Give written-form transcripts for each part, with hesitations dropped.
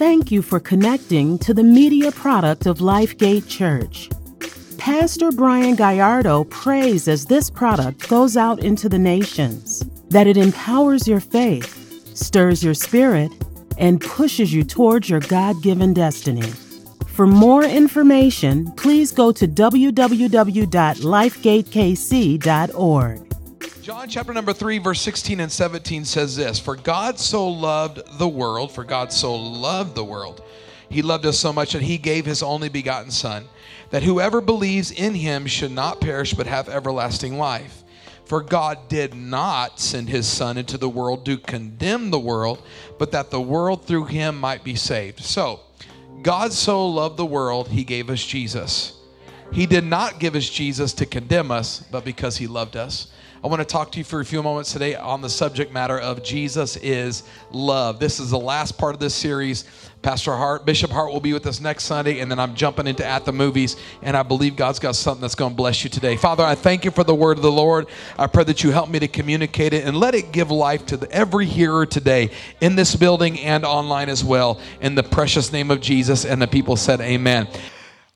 Thank you for connecting to the media product of LifeGate Church. Pastor Brian Gallardo prays as this product goes out into the nations, that it empowers your faith, stirs your spirit, and pushes you towards your God-given destiny. For more information, please go to www.lifegatekc.org. John chapter number 3, verse 16 and 17 says this, For God so loved the world. He loved us so much that he gave his only begotten son, that whoever believes in him should not perish but have everlasting life. For God did not send his son into the world to condemn the world, but that the world through him might be saved. So, God so loved the world, he gave us Jesus. He did not give us Jesus to condemn us, but because he loved us. I want to talk to you for a few moments today on the subject matter of Jesus is love. This is the last part of this series. Pastor Hart, Bishop Hart will be with us next Sunday, and then I'm jumping into At the Movies, and I believe God's got something that's going to bless you today. Father, I thank you for the word of the Lord. I pray that you help me to communicate it and let it give life to every hearer today in this building and online as well. In the precious name of Jesus, and the people said amen.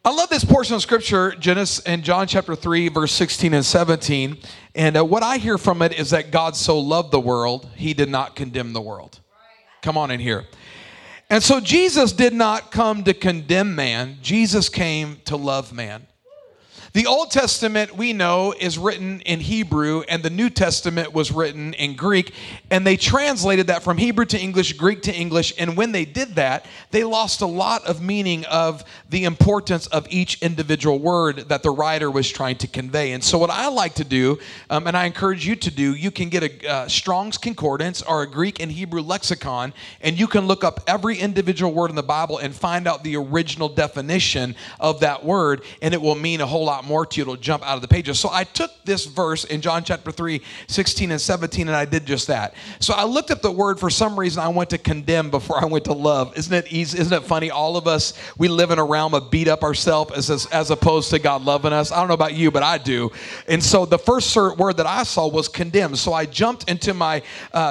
I love this portion of scripture, Genesis and John chapter 3, verse 16 and 17. And what I hear from it is that God so loved the world, he did not condemn the world. Come on in here. And so Jesus did not come to condemn man. Jesus came to love man. The Old Testament, we know, is written in Hebrew, and the New Testament was written in Greek. And they translated that from Hebrew to English, Greek to English. And when they did that, they lost a lot of meaning of the importance of each individual word that the writer was trying to convey. And so what I like to do, and I encourage you to do, you can get a Strong's Concordance or a Greek and Hebrew lexicon, and you can look up every individual word in the Bible and find out the original definition of that word, and it will mean a whole lot more to you. It'll jump out of the pages. So I took this verse in John chapter 3, 16 and 17, and I did just that. So I looked up the word. For some reason, I went to condemn before I went to love. Isn't it easy? Isn't it funny? All of us, we live in a realm of beat up ourselves as opposed to God loving us. I don't know about you, but I do. And so the first word that I saw was condemn. So I jumped into my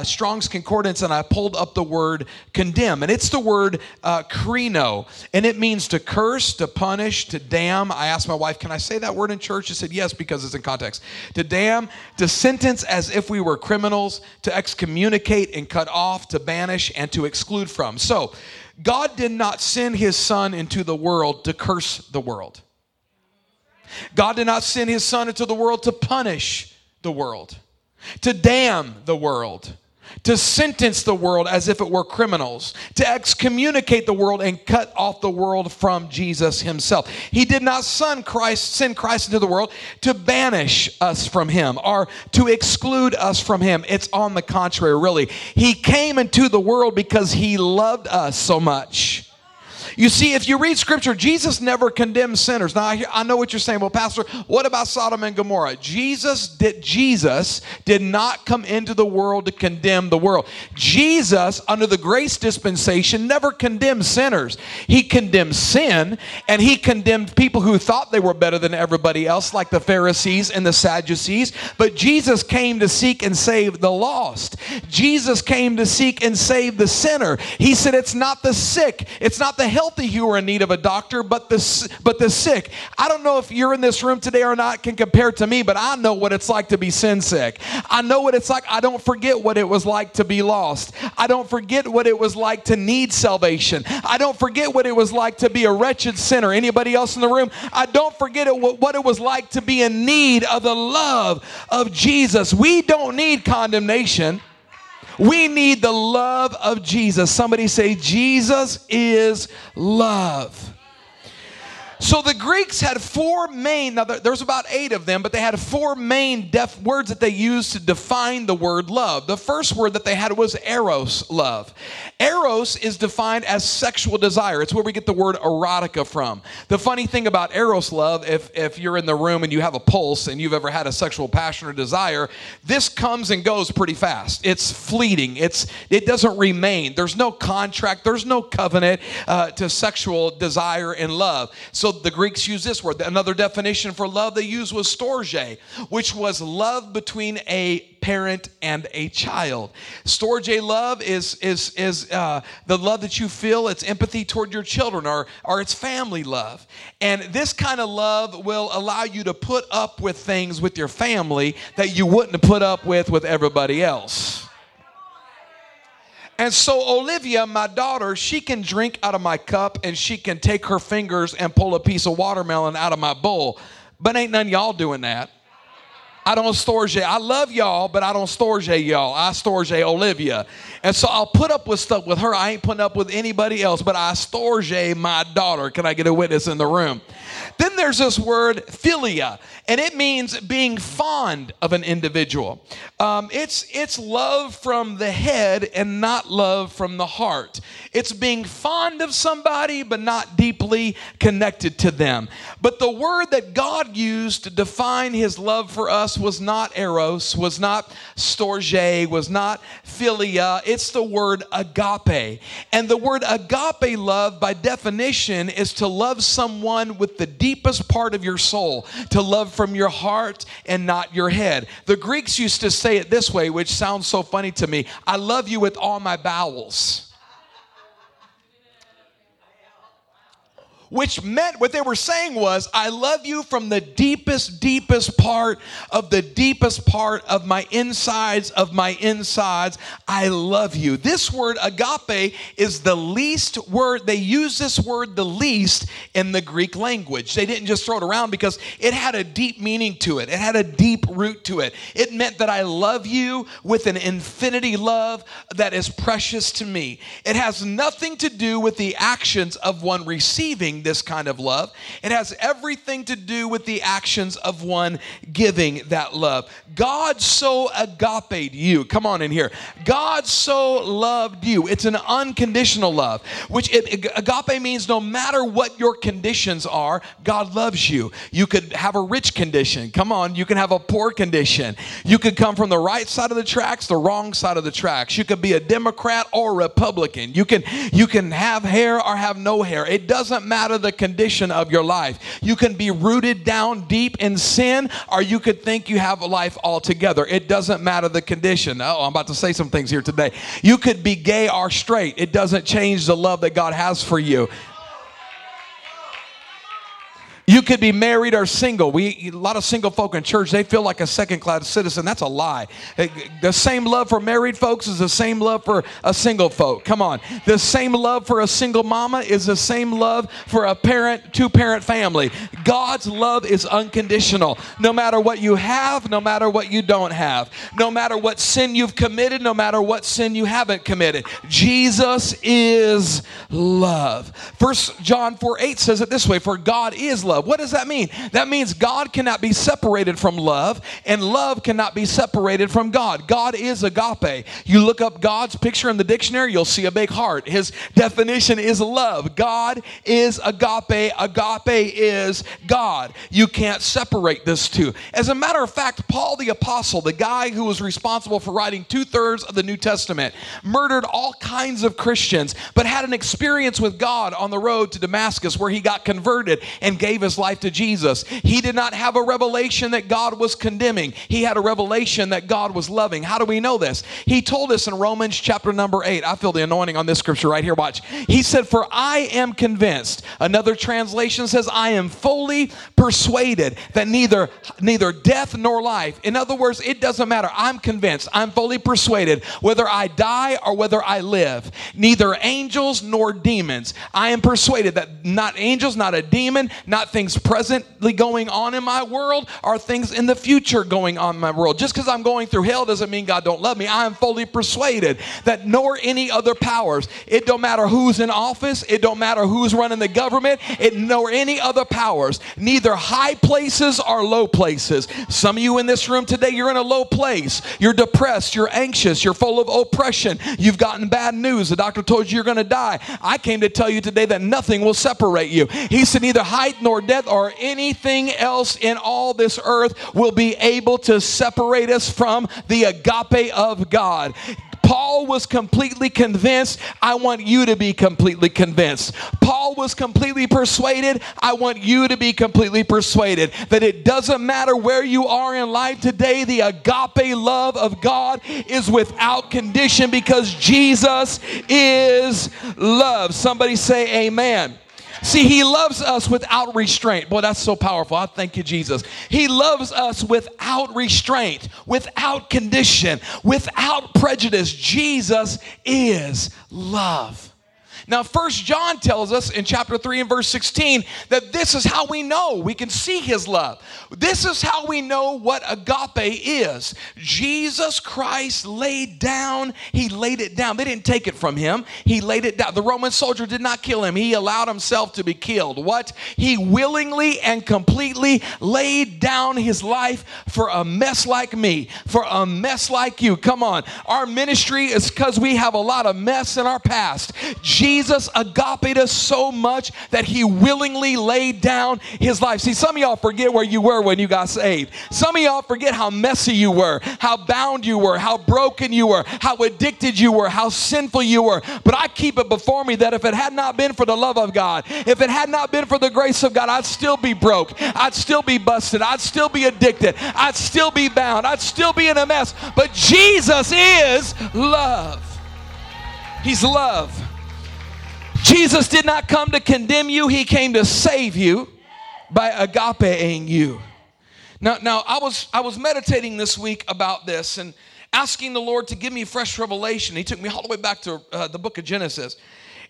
Strong's Concordance and I pulled up the word condemn. And it's the word kreno. And it means to curse, to punish, to damn. I asked my wife, can I say that word in church? She said yes, because it's in context. To damn, to sentence as if we were criminals, to excommunicate and cut off, to banish, and to exclude from. So God did not send his son into the world to curse the world. God did not send his son into the world to punish the world, to damn the world, to sentence the world as if it were criminals, to excommunicate the world and cut off the world from Jesus himself. He did not send Christ into the world to banish us from him or to exclude us from him. It's on the contrary, really. He came into the world because he loved us so much. You see, if you read scripture, Jesus never condemned sinners. Now, I know what you're saying. Well, Pastor, what about Sodom and Gomorrah? Jesus did not come into the world to condemn the world. Jesus, under the grace dispensation, never condemned sinners. He condemned sin, and he condemned people who thought they were better than everybody else, like the Pharisees and the Sadducees. But Jesus came to seek and save the lost. Jesus came to seek and save the sinner. He said, it's not the sick, it's not the healthy who are in need of a doctor, but the sick. I don't know if you're in this room today or not can compare to me, but I know what it's like to be sin sick. I know what it's like. I don't forget what it was like to be lost. I don't forget what it was like to need salvation. I don't forget what it was like to be a wretched sinner. Anybody else in the room? I don't forget what it was like to be in need of the love of Jesus. We don't need condemnation. We need the love of Jesus. Somebody say, Jesus is love. So the Greeks had four main, now there's about 8 of them, but they had four main words that they used to define the word love. The first word that they had was eros, love. Eros is defined as sexual desire. It's where we get the word erotica from. The funny thing about eros love, if you're in the room and you have a pulse and you've ever had a sexual passion or desire, this comes and goes pretty fast. It's fleeting. It doesn't remain. There's no contract. There's no covenant to sexual desire and love. So the Greeks use this word. Another definition for love they used was storge, which was love between a parent and a child. Storge love is the love that you feel. It's empathy toward your children, or it's family love. And this kind of love will allow you to put up with things with your family that you wouldn't have put up with everybody else. And so Olivia, my daughter, she can drink out of my cup, and she can take her fingers and pull a piece of watermelon out of my bowl. But ain't none of y'all doing that. I don't storge. I love y'all, but I don't storge y'all. I storge Olivia. And so I'll put up with stuff with her. I ain't putting up with anybody else, but I storge my daughter. Can I get a witness in the room? Then there's this word philia, and it means being fond of an individual. It's love from the head and not love from the heart. It's being fond of somebody, but not deeply connected to them. But the word that God used to define his love for us was not eros, was not storge, was not philia. It's the word agape. And the word agape love, by definition, is to love someone with the deepest part of your soul, to love from your heart and not your head. The Greeks used to say it this way, which sounds so funny to me: I love you with all my bowels. Which meant what they were saying was, I love you from the deepest part of my insides. I love you. This word agape is the least word. They use this word the least in the Greek language. They didn't just throw it around because it had a deep meaning to it. It had a deep root to it. It meant that I love you with an infinity love that is precious to me. It has nothing to do with the actions of one receiving this kind of love. It has everything to do with the actions of one giving that love. God so agaped you. Come on in here. God so loved you. It's an unconditional love, which agape means no matter what your conditions are, God loves you. You could have a rich condition. Come on. You can have a poor condition. You could come from the right side of the tracks, the wrong side of the tracks. You could be a Democrat or Republican. You can have hair or have no hair. It doesn't matter the condition of your life. You can be rooted down deep in sin, or you could think you have a life altogether. It doesn't matter the condition. I'm about to say some things here today. You could be gay or straight. It doesn't change the love that God has for you. You could be married or single. A lot of single folk in church, they feel like a second-class citizen. That's a lie. The same love for married folks is the same love for a single folk. Come on. The same love for a single mama is the same love for a two-parent family. God's love is unconditional. No matter what you have, no matter what you don't have, no matter what sin you've committed, no matter what sin you haven't committed, Jesus is love. 1 John 4:8 says it this way: for God is love. What does that mean? That means God cannot be separated from love, and love cannot be separated from God. God is agape. You look up God's picture in the dictionary, you'll see a big heart. His definition is love. God is agape. Agape is God. You can't separate this two. As a matter of fact, Paul the Apostle, the guy who was responsible for writing 2/3 of the New Testament, murdered all kinds of Christians, but had an experience with God on the road to Damascus where he got converted and gave his life to Jesus. He did not have a revelation that God was condemning. He had a revelation that God was loving. How do we know this? He told us in Romans chapter number 8. I feel the anointing on this scripture right here. Watch. He said, for I am convinced. Another translation says, I am fully persuaded that neither death nor life. In other words, it doesn't matter. I'm convinced. I'm fully persuaded whether I die or whether I live. Neither angels nor demons. I am persuaded that not angels, not a demon, not things presently going on in my world or things in the future going on in my world. Just because I'm going through hell doesn't mean God don't love me. I am fully persuaded that nor any other powers. It don't matter who's in office. It don't matter who's running the government. It nor any other powers. Neither high places or low places. Some of you in this room today, you're in a low place. You're depressed. You're anxious. You're full of oppression. You've gotten bad news. The doctor told you you're going to die. I came to tell you today that nothing will separate you. He said neither height nor death or anything else in all this earth will be able to separate us from the agape of God. Paul was completely convinced. I want you to be completely convinced. Paul was completely persuaded. I want you to be completely persuaded that it doesn't matter where you are in life today, the agape love of God is without condition because Jesus is love. Somebody say amen. See, he loves us without restraint. Boy, that's so powerful. I thank you, Jesus. He loves us without restraint, without condition, without prejudice. Jesus is love. Now, 1 John tells us in chapter 3 and verse 16 that this is how we know. We can see his love. This is how we know what agape is. Jesus Christ laid down. He laid it down. They didn't take it from him. He laid it down. The Roman soldier did not kill him. He allowed himself to be killed. What? He willingly and completely laid down his life for a mess like me, for a mess like you. Come on. Our ministry is because we have a lot of mess in our past. Jesus agape us so much that he willingly laid down his life. See, some of y'all forget where you were when you got saved. Some of y'all forget how messy you were, how bound you were, how broken you were, how addicted you were, how sinful you were. But I keep it before me that if it had not been for the love of God, if it had not been for the grace of God, I'd still be broke. I'd still be busted. I'd still be addicted. I'd still be bound. I'd still be in a mess. But Jesus is love. He's love. Jesus did not come to condemn you. He came to save you by agape-ing you. Now I was meditating this week about this and asking the Lord to give me fresh revelation. He took me all the way back to the book of Genesis.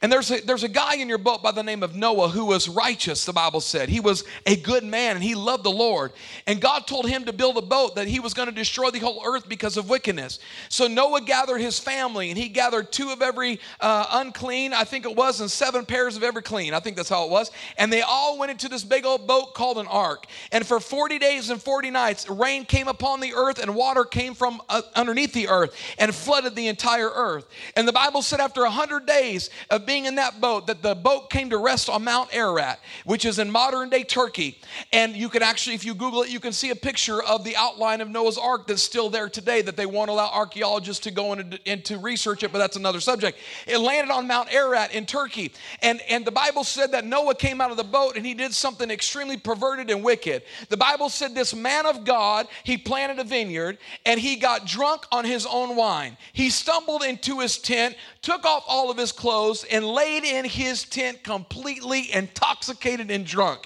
And there's a guy in your book by the name of Noah who was righteous, the Bible said. He was a good man, and he loved the Lord. And God told him to build a boat that he was going to destroy the whole earth because of wickedness. So Noah gathered his family, and he gathered 2 of every unclean, I think it was, and 7 pairs of every clean. I think that's how it was. And they all went into this big old boat called an ark. And for 40 days and 40 nights, rain came upon the earth, and water came from underneath the earth and flooded the entire earth. And the Bible said after 100 days of being in that boat, that the boat came to rest on Mount Ararat, which is in modern day Turkey. And you can actually, if you Google it, you can see a picture of the outline of Noah's Ark that's still there today, that they won't allow archaeologists to go in to research it, but that's another subject. It landed on Mount Ararat in Turkey. And the Bible said that Noah came out of the boat and he did something extremely perverted and wicked. The Bible said this man of God, he planted a vineyard and he got drunk on his own wine. He stumbled into his tent, took off all of his clothes, and laid in his tent completely intoxicated and drunk.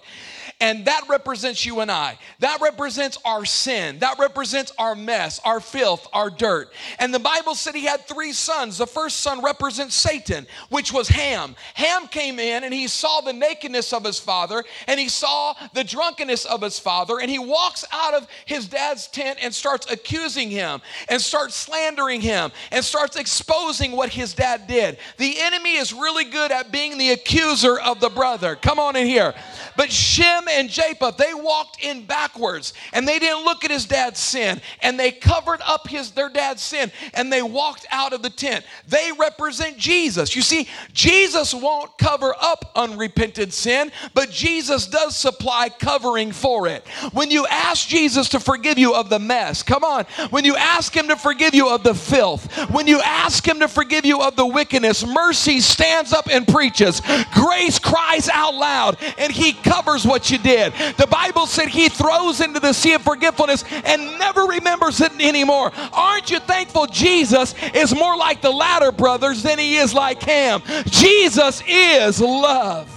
And that represents you and I. That represents our sin. That represents our mess, our filth, our dirt. And the Bible said he had 3 sons. The first son represents Satan, which was Ham. Ham came in and he saw the nakedness of his father and he saw the drunkenness of his father, and he walks out of his dad's tent and starts accusing him and starts slandering him and starts exposing what his dad did. The enemy is really good at being the accuser of the brother. Come on in here. But Shem and Japheth, they walked in backwards and they didn't look at his dad's sin, and they covered up their dad's sin, and they walked out of the tent. They represent Jesus. You see, Jesus won't cover up unrepented sin, but Jesus does supply covering for it. When you ask Jesus to forgive you of the mess, come on, when you ask him to forgive you of the filth, when you ask him to forgive you of the wickedness, mercy stands up and preaches. Grace cries out loud and he covers what you did. The Bible said he throws into the sea of forgetfulness and never remembers it anymore. Aren't you thankful Jesus is more like the latter brothers than he is like Ham? Jesus is love.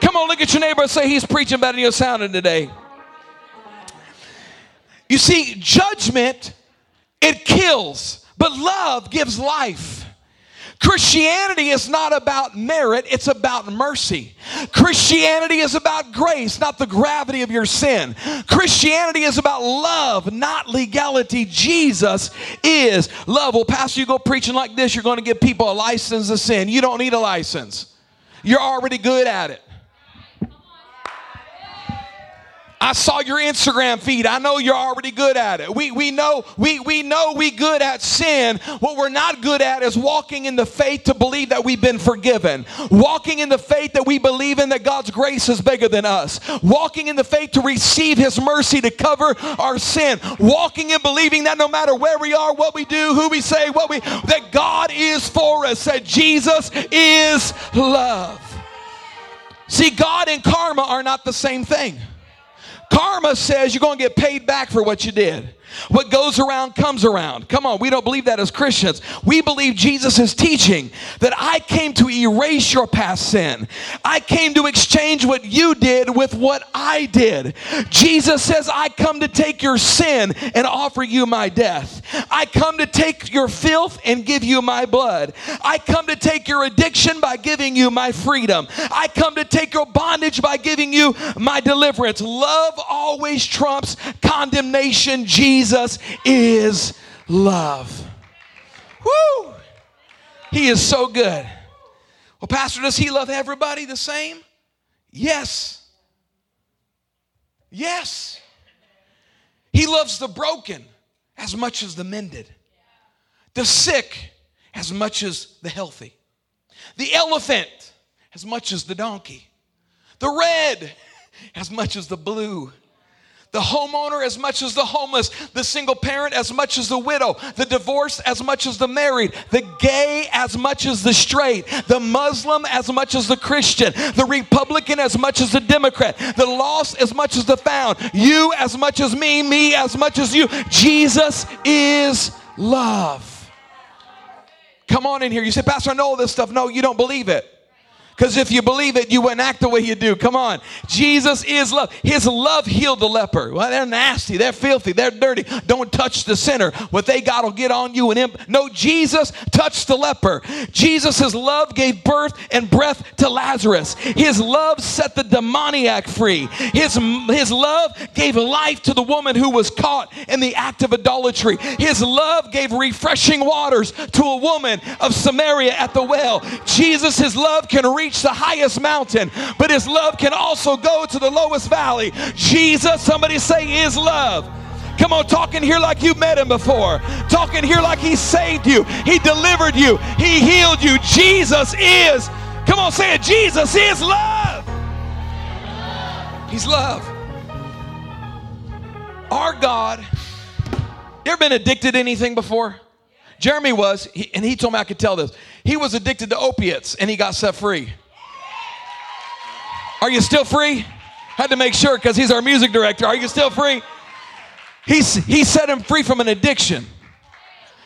Come on, look at your neighbor and say, he's preaching better than you're sounding today. You see, judgment, it kills, but love gives life. Christianity is not about merit, it's about mercy. Christianity is about grace, not the gravity of your sin. Christianity is about love, not legality. Jesus is love. Well, pastor, you go preaching like this, you're going to give people a license to sin. You don't need a license. You're already good at it. I saw your Instagram feed. I know you're already good at it. We know we good at sin. What we're not good at is walking in the faith to believe that we've been forgiven. Walking in the faith that we believe in that God's grace is bigger than us. Walking in the faith to receive his mercy to cover our sin. Walking and believing that no matter where we are, what we do, who we say, that God is for us, that Jesus is love. See, God and karma are not the same thing. Karma says you're going to get paid back for what you did. What goes around comes around. Come on, we don't believe that as Christians. We believe Jesus is teaching that I came to erase your past sin. I came to exchange what you did with what I did. Jesus says, I come to take your sin and offer you my death. I come to take your filth and give you my blood. I come to take your addiction by giving you my freedom. I come to take your bondage by giving you my deliverance. Love always trumps condemnation. Jesus is love. Woo! He is so good. Well, Pastor, does he love everybody the same? Yes. Yes. He loves the broken as much as the mended, the sick as much as the healthy, the elephant as much as the donkey, the red as much as the blue, the homeowner as much as the homeless, the single parent as much as the widow, the divorced as much as the married, the gay as much as the straight, the Muslim as much as the Christian, the Republican as much as the Democrat, the lost as much as the found, you as much as me, me as much as you. Jesus is love. Come on in here. You say, Pastor, I know all this stuff. No, you don't believe it. Because if you believe it, you wouldn't act the way you do. Come on. Jesus is love. His love healed the leper. Well, they're nasty. They're filthy. They're dirty. Don't touch the sinner. What they got will get on you. No, Jesus touched the leper. Jesus' love gave birth and breath to Lazarus. His love set the demoniac free. His love gave life to the woman who was caught in the act of idolatry. His love gave refreshing waters to a woman of Samaria at the well. Jesus' love can reach the highest mountain, but his love can also go to the lowest valley. Jesus, somebody say, is love. Come on, talking here like you met him before. Talking here like he saved you. He delivered you. He healed you. Jesus is. Come on, say it. Jesus is love. He's love. Our God. You ever been addicted to anything before? Jeremy was, and he told me I could tell this. He was addicted to opiates, and he got set free. Are you still free? Had to make sure because he's our music director. Are you still free? He set him free from an addiction.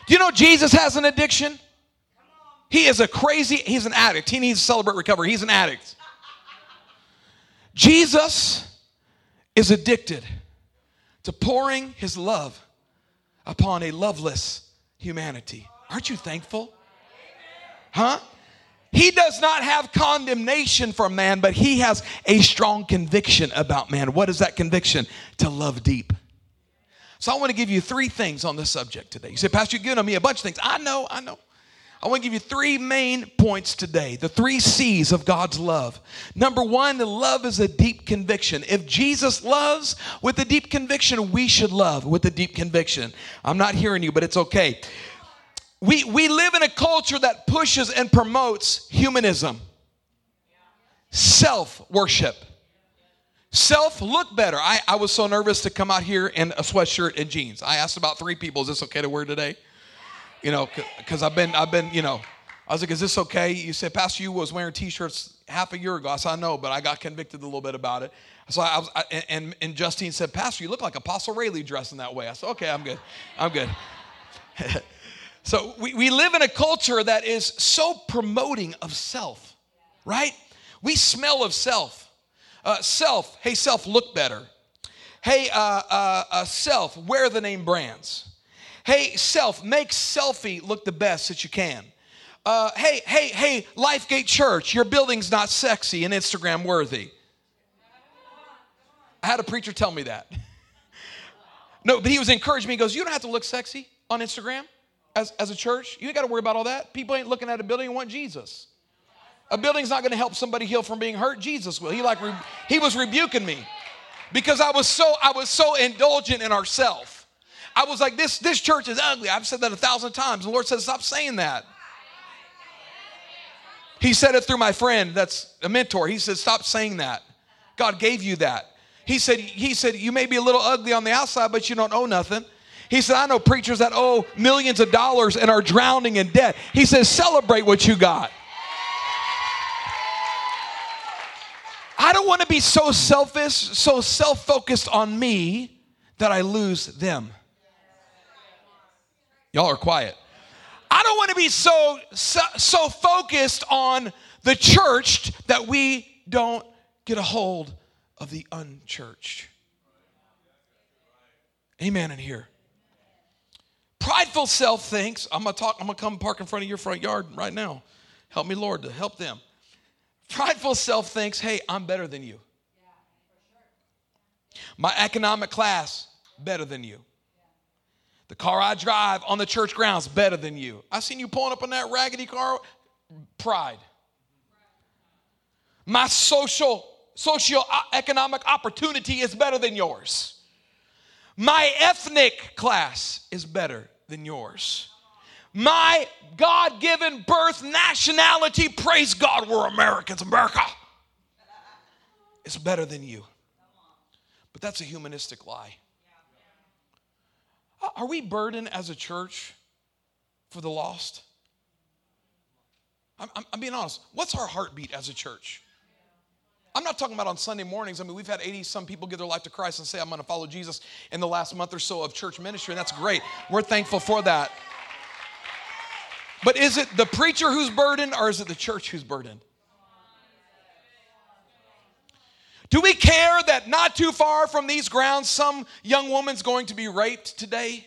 Do you know Jesus has an addiction? He's an addict. He needs to celebrate recovery. He's an addict. Jesus is addicted to pouring his love upon a loveless humanity. Aren't you thankful? Huh? He does not have condemnation for man, but he has a strong conviction about man. What is that conviction? To love deep. So I want to give you three things on this subject today. You say, Pastor, you're giving me a bunch of things. I know. I want to give you three main points today, the three C's of God's love. Number one, the love is a deep conviction. If Jesus loves with a deep conviction, we should love with a deep conviction. I'm not hearing you, but it's okay. We live in a culture that pushes and promotes humanism, self-worship, self-look better. I was so nervous to come out here in a sweatshirt and jeans. I asked about three people, is this okay to wear today? You know, because I was like, is this okay? You said, Pastor, you was wearing T-shirts half a year ago. I said, I know, but I got convicted a little bit about it. So and Justine said, Pastor, you look like Apostle Rayleigh dressed in that way. I said, okay, I'm good. So we live in a culture that is so promoting of self, right? We smell of self. Self, look better. Hey, self, wear the name brands. Hey, self, make selfie look the best that you can. Hey, LifeGate Church, your building's not sexy and Instagram worthy. I had a preacher tell me that. No, but he was encouraging me. He goes, you don't have to look sexy on Instagram as a church. You ain't got to worry about all that. People ain't looking at a building and want Jesus. A building's not going to help somebody heal from being hurt. Jesus will. He was rebuking me. because I was so indulgent in ourselves. I was like, this church is ugly. I've said that 1,000 times. The Lord says, stop saying that. He said it through my friend that's a mentor. He said, stop saying that. God gave you that. He said, you may be a little ugly on the outside, but you don't owe nothing. He said, I know preachers that owe millions of dollars and are drowning in debt. He says, celebrate what you got. I don't want to be so selfish, so self-focused on me that I lose them. Y'all are quiet. I don't want to be so focused on the church that we don't get a hold of the unchurched. Amen in here. Prideful self thinks, I'm going to come park in front of your front yard right now. Help me, Lord, to help them. Prideful self thinks, hey, I'm better than you. My economic class, better than you. The car I drive on the church grounds, better than you. I seen you pulling up in that raggedy car. Pride. My socioeconomic opportunity is better than yours. My ethnic class is better than yours. My God-given birth nationality, praise God, we're Americans. America is better than you. But that's a humanistic lie. Are we burdened as a church for the lost? I'm being honest. What's our heartbeat as a church? I'm not talking about on Sunday mornings. I mean, we've had 80-some people give their life to Christ and say, I'm going to follow Jesus in the last month or so of church ministry, and that's great. We're thankful for that. But is it the preacher who's burdened, or is it the church who's burdened? Do we care that not too far from these grounds, some young woman's going to be raped today?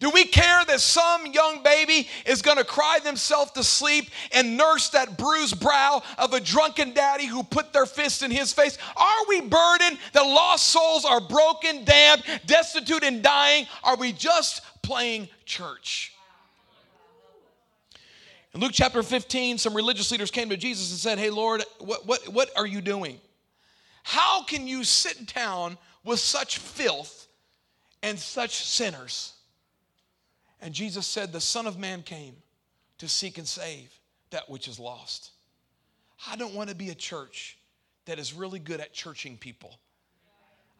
Do we care that some young baby is going to cry themselves to sleep and nurse that bruised brow of a drunken daddy who put their fist in his face? Are we burdened that lost souls are broken, damned, destitute, and dying? Are we just playing church? In Luke chapter 15, some religious leaders came to Jesus and said, hey, Lord, what are you doing? How can you sit down with such filth and such sinners? And Jesus said, the Son of Man came to seek and save that which is lost. I don't want to be a church that is really good at churching people.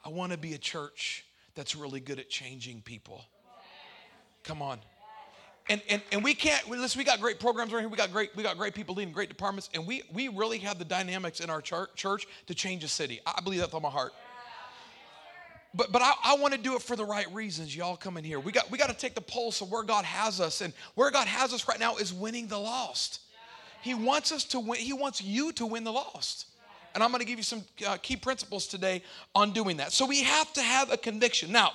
I want to be a church that's really good at changing people. Come on. And we can't, listen, we got great programs right here. We got great people leading great departments. And we really have the dynamics in our church to change a city. I believe that with all my heart. But I want to do it for the right reasons. Y'all come in here. We got to take the pulse of where God has us. And where God has us right now is winning the lost. He wants us to win. He wants you to win the lost. And I'm going to give you some key principles today on doing that. So we have to have a conviction. Now,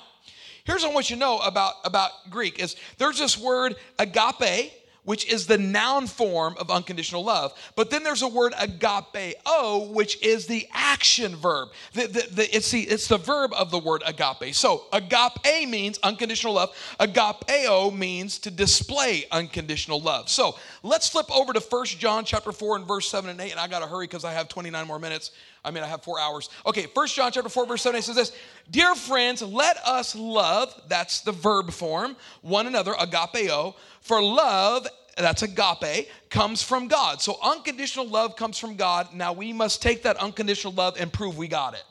here's what I want you to know about Greek is there's this word agape, which is the noun form of unconditional love. But then there's a word agapeo, which is the action verb. It's the verb of the word agape. So agape means unconditional love. Agapeo means to display unconditional love. So let's flip over to 1 John chapter 4 and verse 7 and 8. And I got to hurry because I have 29 more minutes. I have 4 hours. Okay, 1 John chapter 4, verse 7 says this. Dear friends, let us love, that's the verb form, one another, agapeo, for love, that's agape, comes from God. So unconditional love comes from God. Now we must take that unconditional love and prove we got it.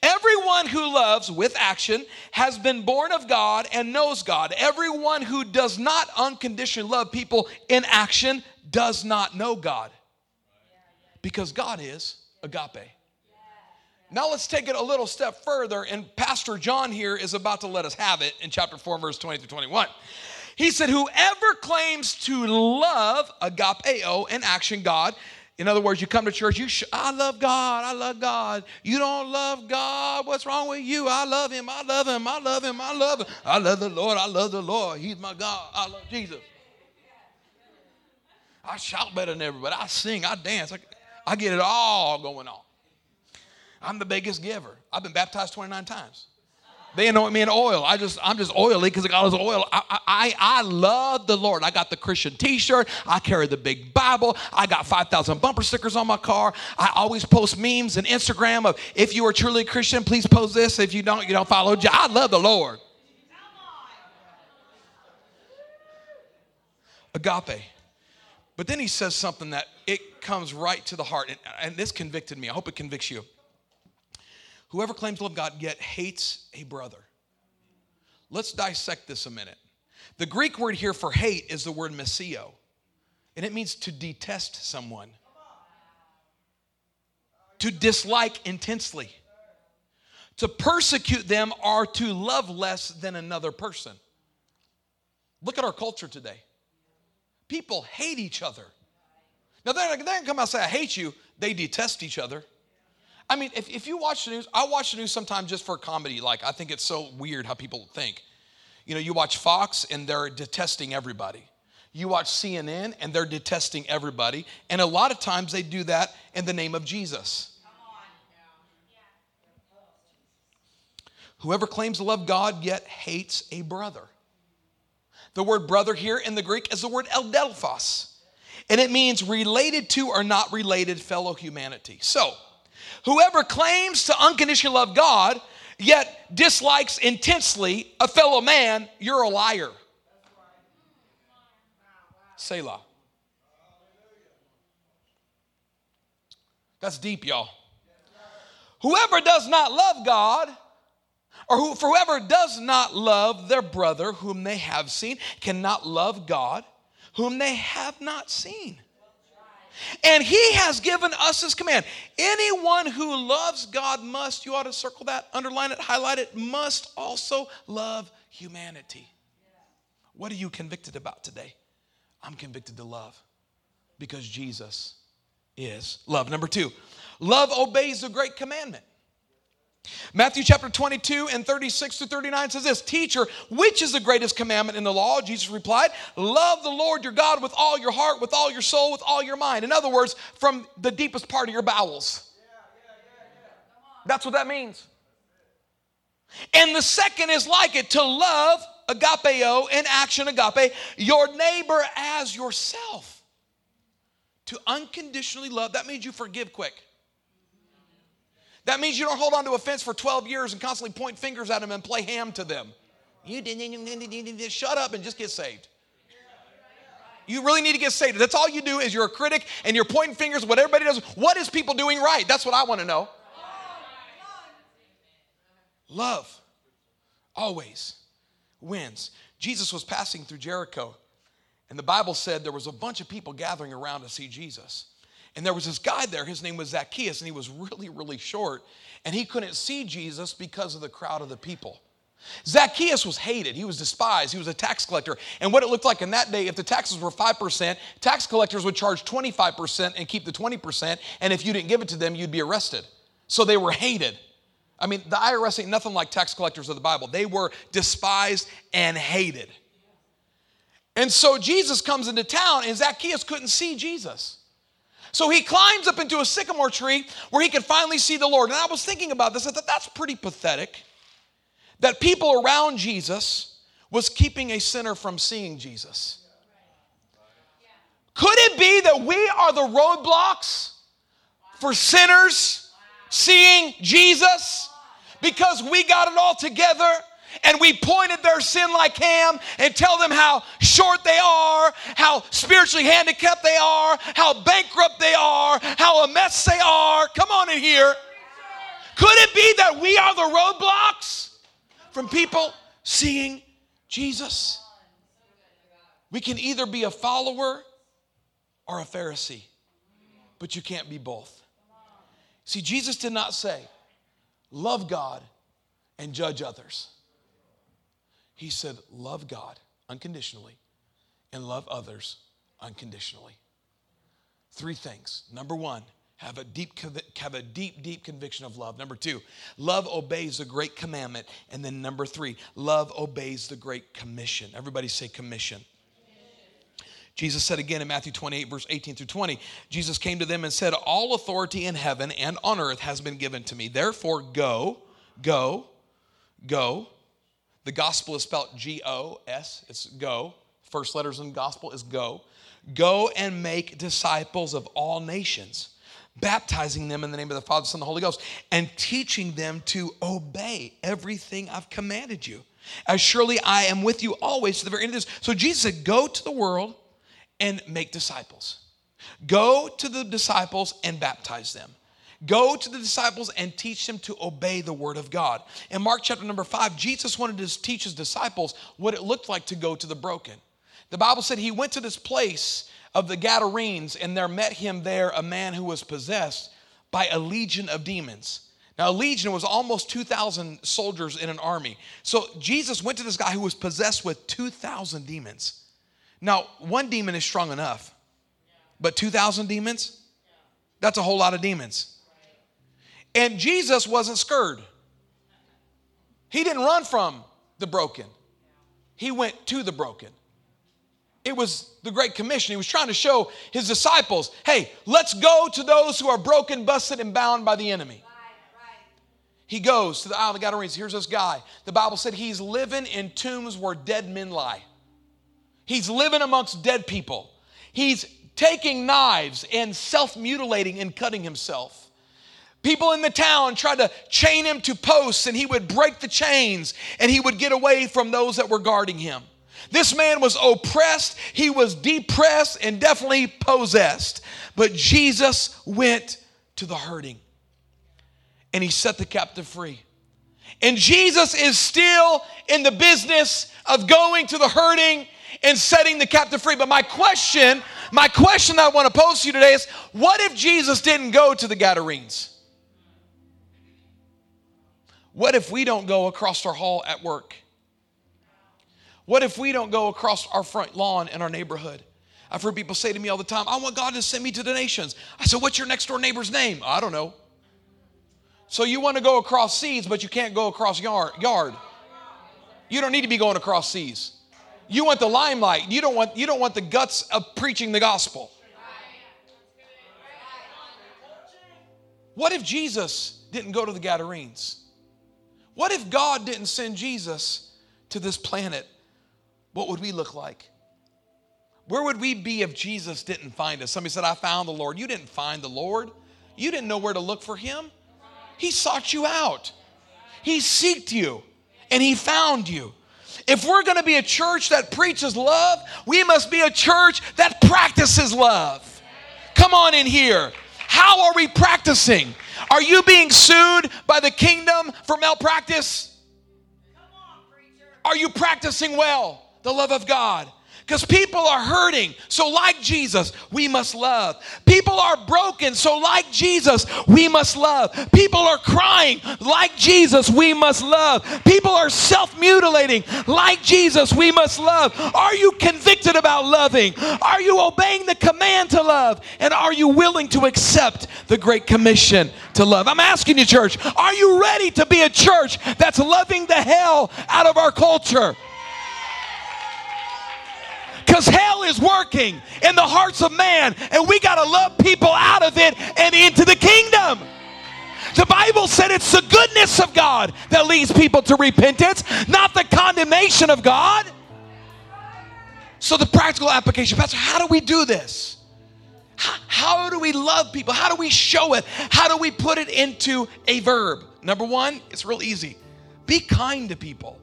Everyone who loves with action has been born of God and knows God. Everyone who does not unconditionally love people in action does not know God. Because God is agape. Now let's take it a little step further, and Pastor John here is about to let us have it in chapter 4, verse 20 through 21. He said, whoever claims to love, agapeo, in action God, in other words, you come to church, I love God, I love God. You don't love God, what's wrong with you? I love him, I love him, I love him, I love him. I love the Lord, I love the Lord. He's my God, I love Jesus. I shout better than everybody, I sing, I dance, I get it all going on. I'm the biggest giver. I've been baptized 29 times. They anoint me in oil. I'm just oily because God is oil. I love the Lord. I got the Christian T-shirt. I carry the big Bible. I got 5,000 bumper stickers on my car. I always post memes and Instagram of, if you are truly Christian, please post this. If you don't, you don't follow. I love the Lord. Agape. But then he says something that it comes right to the heart. And this convicted me. I hope it convicts you. Whoever claims to love God yet hates a brother. Let's dissect this a minute. The Greek word here for hate is the word mesio, and it means to detest someone, to dislike intensely. To persecute them or to love less than another person. Look at our culture today. People hate each other. Now, they're not going to come out and say, I hate you. They detest each other. I mean, if you watch the news, I watch the news sometimes just for comedy. Like, I think it's so weird how people think. You know, you watch Fox and they're detesting everybody. You watch CNN and they're detesting everybody. And a lot of times they do that in the name of Jesus. Whoever claims to love God yet hates a brother. The word brother here in the Greek is the word eldelphos. And it means related to or not related fellow humanity. So, whoever claims to unconditionally love God, yet dislikes intensely a fellow man, you're a liar. Selah. That's deep, y'all. Whoever does not love God, or whoever does not love their brother whom they have seen, cannot love God whom they have not seen. And he has given us his command. Anyone who loves God must, you ought to circle that, underline it, highlight it, must also love humanity. What are you convicted about today? I'm convicted to love because Jesus is love. Number two, love obeys the great commandment. Matthew chapter 22 and 36 to 39 says this, Teacher, which is the greatest commandment in the law? Jesus replied, Love the Lord your God with all your heart, with all your soul, with all your mind. In other words, from the deepest part of your bowels. That's what that means. And the second is like it, to love, agapeo, in action, agape, your neighbor as yourself. To unconditionally love, that means you forgive quick. That means you don't hold on to offense for 12 years and constantly point fingers at them and play ham to them. You didn't shut up and just get saved. You really need to get saved. That's all you do is you're a critic and you're pointing fingers at what everybody does. What is people doing right? That's what I want to know. Love always wins. Jesus was passing through Jericho, and the Bible said there was a bunch of people gathering around to see Jesus. And there was this guy there, his name was Zacchaeus, and he was really, really short. And he couldn't see Jesus because of the crowd of the people. Zacchaeus was hated. He was despised. He was a tax collector. And what it looked like in that day, if the taxes were 5%, tax collectors would charge 25% and keep the 20%. And if you didn't give it to them, you'd be arrested. So they were hated. I mean, the IRS ain't nothing like tax collectors of the Bible. They were despised and hated. And so Jesus comes into town, and Zacchaeus couldn't see Jesus. So he climbs up into a sycamore tree where he could finally see the Lord. And I was thinking about this. I thought, that's pretty pathetic that people around Jesus was keeping a sinner from seeing Jesus. Could it be that we are the roadblocks for sinners seeing Jesus because we got it all together? And we pointed their sin like ham and tell them how short they are, how spiritually handicapped they are, how bankrupt they are, how a mess they are. Come on in here. Could it be that we are the roadblocks from people seeing Jesus? We can either be a follower or a Pharisee, but you can't be both. See, Jesus did not say, love God and judge others. He said, love God unconditionally and love others unconditionally. Three things. Number one, have a deep conviction of love. Number two, love obeys the great commandment. And then number three, love obeys the great commission. Everybody say commission. Jesus said again in Matthew 28, verse 18 through 20, Jesus came to them and said, all authority in heaven and on earth has been given to me. Therefore, go, Go. The gospel is spelled G-O-S. It's go. First letters in the gospel is go. Go and make disciples of all nations, baptizing them in the name of the Father, Son, and the Holy Ghost, and teaching them to obey everything I've commanded you. As surely I am with you always to the very end of this. So Jesus said, go to the world and make disciples. Go to the disciples and baptize them. Go to the disciples and teach them to obey the word of God. In Mark chapter number 5, Jesus wanted to teach his disciples what it looked like to go to the broken. The Bible said he went to this place of the Gadarenes, and there met him there a man who was possessed by a legion of demons. Now, a legion was almost 2,000 soldiers in an army. So Jesus went to this guy who was possessed with 2,000 demons. Now, one demon is strong enough, but 2,000 demons? That's a whole lot of demons. And Jesus wasn't scared. He didn't run from the broken. He went to the broken. It was the Great Commission. He was trying to show his disciples, hey, let's go to those who are broken, busted, and bound by the enemy. He goes to the Isle of the Gadarenes. Here's this guy. The Bible said he's living in tombs where dead men lie. He's living amongst dead people. He's taking knives and self-mutilating and cutting himself. People in the town tried to chain him to posts, and he would break the chains, and he would get away from those that were guarding him. This man was oppressed, he was depressed, and definitely possessed. But Jesus went to the hurting, and he set the captive free. And Jesus is still in the business of going to the hurting and setting the captive free. But my question that I want to pose to you today is, what if Jesus didn't go to the Gadarenes? What if we don't go across our hall at work? What if we don't go across our front lawn in our neighborhood? I've heard people say to me all the time, I want God to send me to the nations. I said, what's your next door neighbor's name? I don't know. So you want to go across seas, but you can't go across yard. You don't need to be going across seas. You want the limelight. You don't want the guts of preaching the gospel. What if Jesus didn't go to the Gadarenes? What if God didn't send Jesus to this planet? What would we look like? Where would we be if Jesus didn't find us? Somebody said, I found the Lord. You didn't find the Lord. You didn't know where to look for him. He sought you out. He seeked you, and he found you. If we're going to be a church that preaches love, we must be a church that practices love. Come on in here. How are we practicing? Are you being sued by the kingdom for malpractice? Come on, preacher. Are you practicing well the love of God? Because people are hurting, so like Jesus, we must love. People are broken, so like Jesus, we must love. People are crying, like Jesus, we must love. People are self-mutilating, like Jesus, we must love. Are you convicted about loving? Are you obeying the command to love? And are you willing to accept the Great Commission to love? I'm asking you, church, are you ready to be a church that's loving the hell out of our culture? Because hell is working in the hearts of man, and we got to love people out of it and into the kingdom. The Bible said it's the goodness of God that leads people to repentance, not the condemnation of God. So the practical application, Pastor, how do we do this? How do we love people? How do we show it? How do we put it into a verb? Number one, it's real easy. Be kind to people.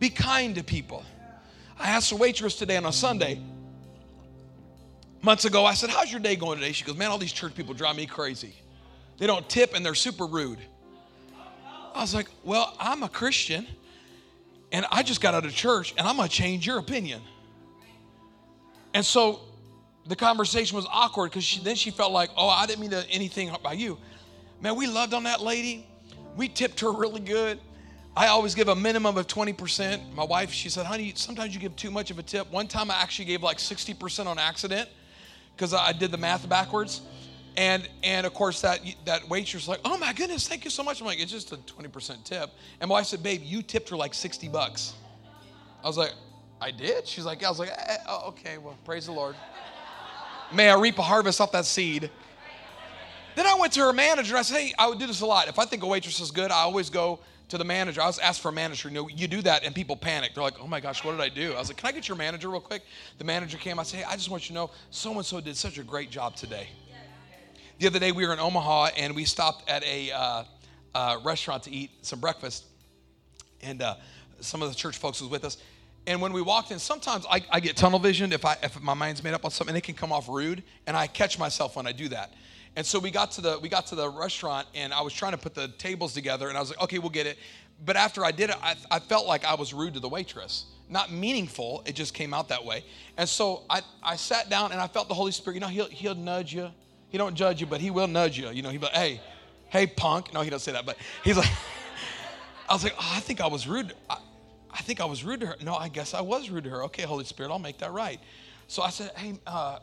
Be kind to people. I asked a waitress today on a Sunday, months ago, I said, how's your day going today? She goes, man, all these church people drive me crazy. They don't tip and they're super rude. I was like, well, I'm a Christian and I just got out of church and I'm going to change your opinion. And so the conversation was awkward because she felt like, oh, I didn't mean anything by you. Man, we loved on that lady. We tipped her really good. I always give a minimum of 20%. My wife, she said, honey, sometimes you give too much of a tip. One time I actually gave like 60% on accident because I did the math backwards. And of course, that waitress was like, oh my goodness, thank you so much. I'm like, it's just a 20% tip. And my wife said, babe, you tipped her like $60. I was like, I did? She's like, yeah. I was like, oh, okay, well, praise the Lord. May I reap a harvest off that seed. Then I went to her manager and I said, hey, I would do this a lot. If I think a waitress is good, I always go to the manager. I was asked for a manager. You know, you do that and people panic. They're like, oh my gosh, what did I do? I was like, can I get your manager real quick? The manager came. I said, hey, I just want you to know so-and-so did such a great job today. The other day we were in Omaha and we stopped at a restaurant to eat some breakfast. And some of the church folks was with us. And when we walked in, sometimes I get tunnel visioned if my mind's made up on something. It can come off rude, and I catch myself when I do that. And so we got to the restaurant, and I was trying to put the tables together, and I was like, okay, we'll get it. But after I did it, I felt like I was rude to the waitress. Not meaningful. It just came out that way. And so I sat down, and I felt the Holy Spirit. You know, he'll nudge you. He don't judge you, but he will nudge you. You know, he'll be like, hey, punk. No, he doesn't say that, but he's like, I was like, oh, I think I was rude. I think I was rude to her. No, I guess I was rude to her. Okay, Holy Spirit, I'll make that right. So I said, hey,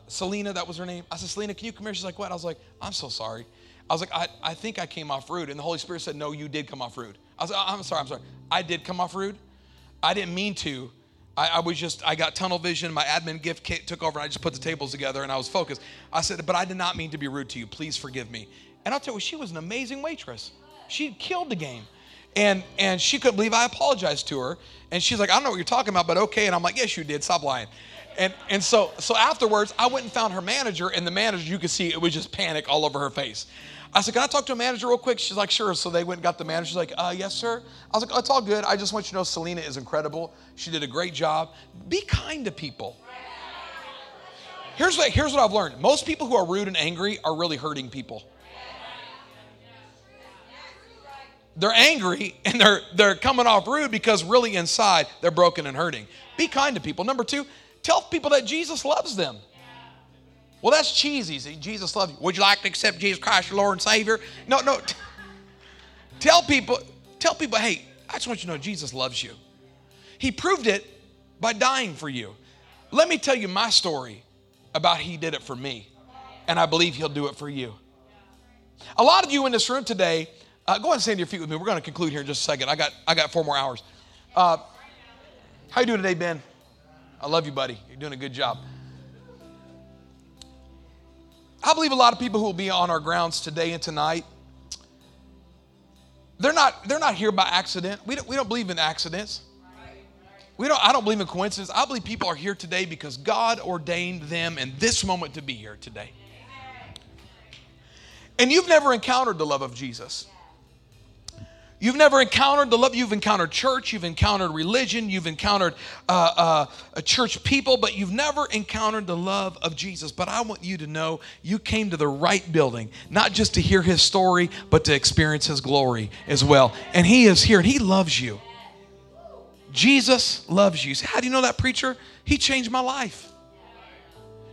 Selena, that was her name. I said, Selena, can you come here? She's like, what? I was like, I'm so sorry. I was like, I think I came off rude. And the Holy Spirit said, no, you did come off rude. I was like, I'm sorry. I did come off rude. I didn't mean to. I got tunnel vision. My admin gift kit took over, and I just put the tables together, and I was focused. I said, but I did not mean to be rude to you. Please forgive me. And I'll tell you, she was an amazing waitress. She killed the game. And she couldn't believe I apologized to her. And she's like, I don't know what you're talking about, but okay. And I'm like, yes, you did. Stop lying. And so afterwards, I went and found her manager. And the manager, you could see it was just panic all over her face. I said, can I talk to a manager real quick? She's like, sure. So they went and got the manager. She's like, yes, sir. I was like, oh, it's all good. I just want you to know Selena is incredible. She did a great job. Be kind to people. Here's what I've learned. Most people who are rude and angry are really hurting people. They're angry and they're coming off rude because really inside they're broken and hurting. Be kind to people. Number two, tell people that Jesus loves them. Well, that's cheesy. See, Jesus loves you. Would you like to accept Jesus Christ, your Lord and Savior? No. Tell people, hey, I just want you to know Jesus loves you. He proved it by dying for you. Let me tell you my story about he did it for me, and I believe he'll do it for you. A lot of you in this room today, go ahead and stand to your feet with me. We're going to conclude here in just a second. I got 4 more hours. How you doing today, Ben? I love you, buddy. You're doing a good job. I believe a lot of people who will be on our grounds today and tonight, they're not here by accident. We don't believe in accidents. I don't believe in coincidence. I believe people are here today because God ordained them in this moment to be here today. And you've never encountered the love of Jesus. You've never encountered the love. You've encountered church. You've encountered religion. You've encountered church people. But you've never encountered the love of Jesus. But I want you to know you came to the right building, not just to hear his story, but to experience his glory as well. And he is here. And he loves you. Jesus loves you. How do you know that, preacher? He changed my life.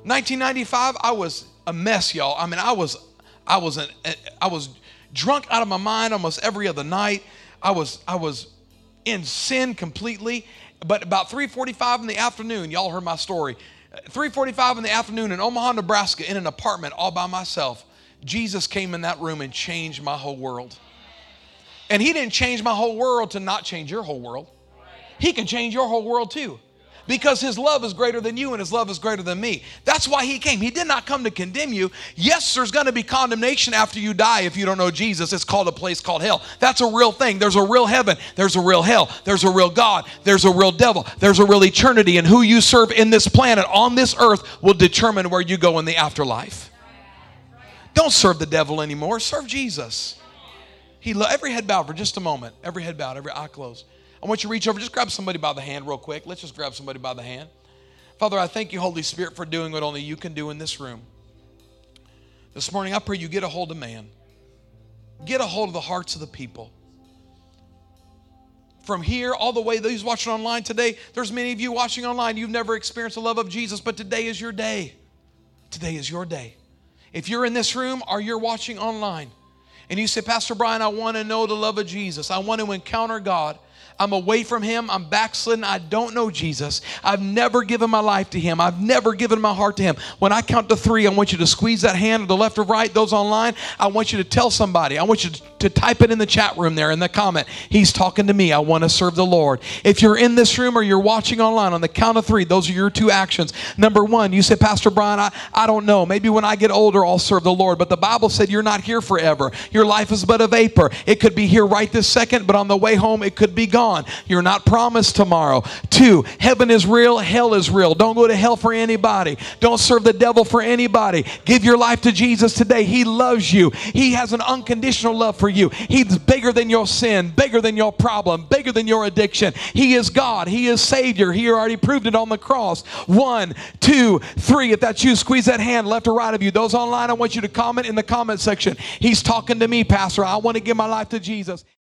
1995, I was a mess, y'all. I mean, I was drunk out of my mind almost every other night. I was in sin completely. But about 3:45 in the afternoon, y'all heard my story. 3:45 in the afternoon in Omaha, Nebraska, in an apartment all by myself, Jesus came in that room and changed my whole world. And he didn't change my whole world to not change your whole world. He can change your whole world too. Because his love is greater than you and his love is greater than me. That's why he came. He did not come to condemn you. Yes, there's going to be condemnation after you die if you don't know Jesus. It's called a place called hell. That's a real thing. There's a real heaven. There's a real hell. There's a real God. There's a real devil. There's a real eternity. And who you serve in this planet, on this earth, will determine where you go in the afterlife. Don't serve the devil anymore. Serve Jesus. Every head bowed for just a moment. Every head bowed. Every eye closed. I want you to reach over. Just grab somebody by the hand real quick. Let's just grab somebody by the hand. Father, I thank you, Holy Spirit, for doing what only you can do in this room. This morning, I pray you get a hold of man. Get a hold of the hearts of the people. From here all the way, those watching online today, there's many of you watching online. You've never experienced the love of Jesus, but today is your day. Today is your day. If you're in this room or you're watching online, and you say, Pastor Brian, I want to know the love of Jesus. I want to encounter God. I'm away from him. I'm backslidden. I don't know Jesus. I've never given my life to him. I've never given my heart to him. When I count to three, I want you to squeeze that hand to the left or right. Those online, I want you to tell somebody. I want you to type it in the chat room there in the comment. He's talking to me. I want to serve the Lord. If you're in this room or you're watching online, on the count of three, those are your two actions. Number one, you say, Pastor Brian, I don't know. Maybe when I get older, I'll serve the Lord. But the Bible said you're not here forever. Your life is but a vapor. It could be here right this second, but on the way home, it could be gone. You're not promised tomorrow. Two, heaven is real. Hell is real. Don't go to hell for anybody. Don't serve the devil for anybody. Give your life to Jesus today. He loves you. He has an unconditional love for you. He's bigger than your sin, bigger than your problem, bigger than your addiction. He is God. He is Savior. He already proved it on the cross. 1, 2, 3. If that's you, squeeze that hand left or right of you. Those online, I want you to comment in the comment section. He's talking to me, Pastor. I want to give my life to Jesus.